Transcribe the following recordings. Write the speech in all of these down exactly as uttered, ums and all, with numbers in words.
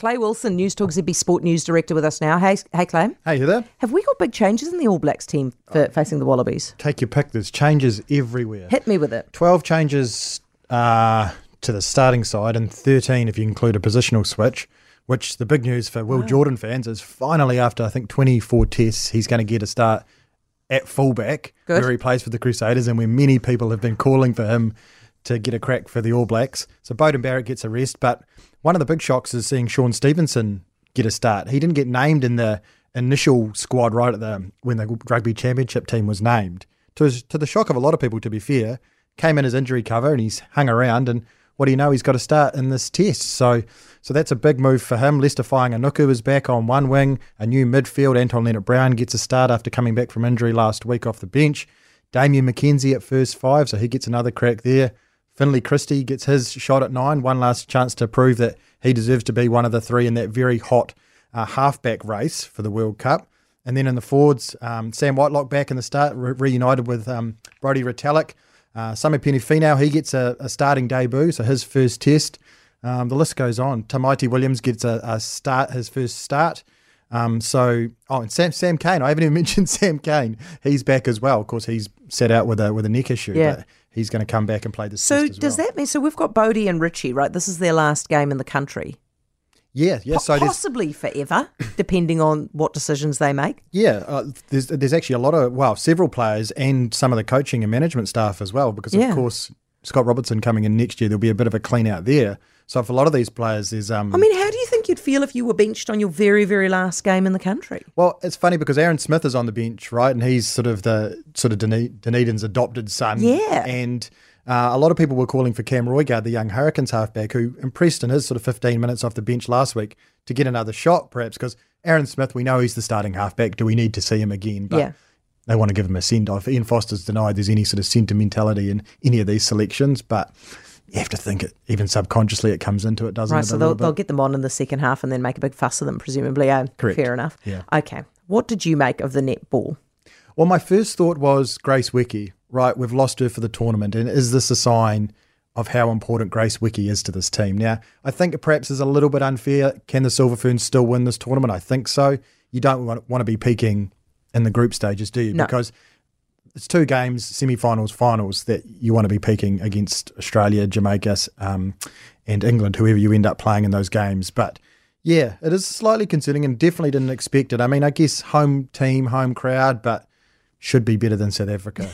Clay Wilson, Newstalk Z B Sport News Director with us now. Hey, hey, Clay. Hey, Heather. Have we got big changes in the All Blacks team for oh, facing the Wallabies? Take your pick. There's changes everywhere. Hit me with it. twelve changes uh, to the starting side and thirteen if you include a positional switch, which the big news for Will oh. Jordan fans is finally after, I think, twenty-four tests, he's going to get a start at fullback, Good. where he plays for the Crusaders and where many people have been calling for him to get a crack for the All Blacks. So Beauden Barrett gets a rest, but one of the big shocks is seeing Shaun Stevenson get a start. He didn't get named in the initial squad right at the when the Rugby Championship team was named. To, his, to the shock of a lot of people, to be fair, came in as injury cover and he's hung around, and what do you know, he's got a start in this test. So so that's a big move for him. Leicester Fainga'anuku is back on one wing, a new midfield. Anton Leonard-Brown gets a start after coming back from injury last week off the bench. Damian McKenzie at first five, so he gets another crack there. Finlay Christie gets his shot at nine, one last chance to prove that he deserves to be one of the three in that very hot uh, halfback race for the World Cup. And then in the forwards, um, Sam Whitelock back in the start, re- reunited with um, Brodie Retallick. Uh, Samipeni Finau, he gets a, a starting debut, so his first test. Um, the list goes on. Tamaiti Williams gets a, a start, his first start. Um, so, oh, and Sam Sam Kane, I haven't even mentioned Sam Kane. He's back as well. Of course, he's set out with a with a neck issue, yeah. but he's going to come back and play this so test as does well. That mean, so we've got Bodie and Richie, right? This is their last game in the country. Yeah, yeah. Po- so possibly forever, depending on what decisions they make. Yeah, uh, there's there's actually a lot of, well, several players and some of the coaching and management staff as well, because, of yeah. course, Scott Robertson coming in next year, there'll be a bit of a clean out there. So for a lot of these players, there's... Um, I mean, how do you think you'd feel if you were benched on your very, very last game in the country? Well, it's funny because Aaron Smith is on the bench, right? And he's sort of the sort of Dunedin's adopted son. Yeah. And uh, a lot of people were calling for Cam Roygaard, the young Hurricanes halfback, who impressed in his sort of fifteen minutes off the bench last week to get another shot, perhaps, because Aaron Smith, we know he's the starting halfback. Do we need to see him again? But yeah. They want to give him a send-off. Ian Foster's denied there's any sort of sentimentality in any of these selections, but you have to think it, even subconsciously, it comes into it, doesn't right, it? Right, so they'll, they'll get them on in the second half and then make a big fuss of them, presumably. Um, Correct. Fair enough. Yeah. Okay. What did you make of the netball? Well, my first thought was Grace Wicke, right? We've lost her for the tournament, and is this a sign of how important Grace Wicke is to this team? Now, I think it perhaps is a little bit unfair. Can the Silver Ferns still win this tournament? I think so. You don't want, want to be peaking in the group stages, do you? No. Because it's two games, semi-finals, finals, that you want to be peaking against Australia, Jamaica, um, and England, whoever you end up playing in those games. But yeah, it is slightly concerning and definitely didn't expect it. I mean, I guess home team, home crowd, but should be better than South Africa.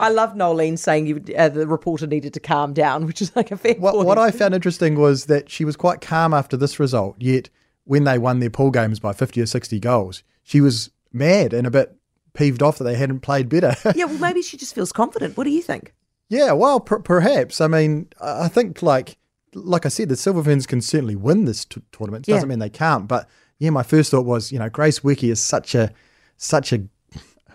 I love Nolene saying you, uh, the reporter needed to calm down, which is like a fair what, point. What I found interesting was that she was quite calm after this result, yet when they won their pool games by fifty or sixty goals, she was mad and a bit peeved off that they hadn't played better. Yeah, well, maybe she just feels confident. What do you think? Yeah, well, per- perhaps. I mean, I think, like like I said, the Silver Ferns can certainly win this t- tournament. It doesn't yeah. mean they can't. But, yeah, my first thought was, you know, Grace Wicke is such a such a,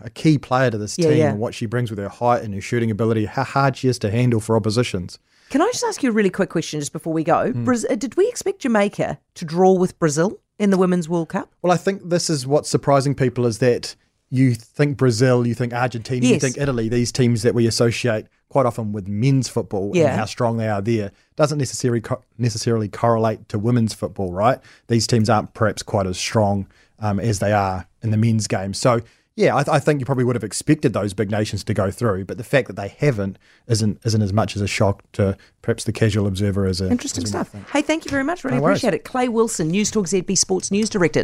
a key player to this yeah, team yeah. and what she brings with her height and her shooting ability, how hard she is to handle for oppositions. Can I just ask you a really quick question just before we go? Mm. Bra- did we expect Jamaica to draw with Brazil in the Women's World Cup? Well, I think this is what's surprising people is that you think Brazil, you think Argentina, yes. you think Italy, these teams that we associate quite often with men's football yeah. and how strong they are there, doesn't necessarily co- necessarily correlate to women's football, right? These teams aren't perhaps quite as strong um, as they are in the men's game. So, yeah, I, th- I think you probably would have expected those big nations to go through, but the fact that they haven't isn't isn't as much as a shock to perhaps the casual observer as a... Interesting as stuff. Hey, thank you very much. Really no appreciate it. Clay Wilson, Newstalk Z B Sports News Director.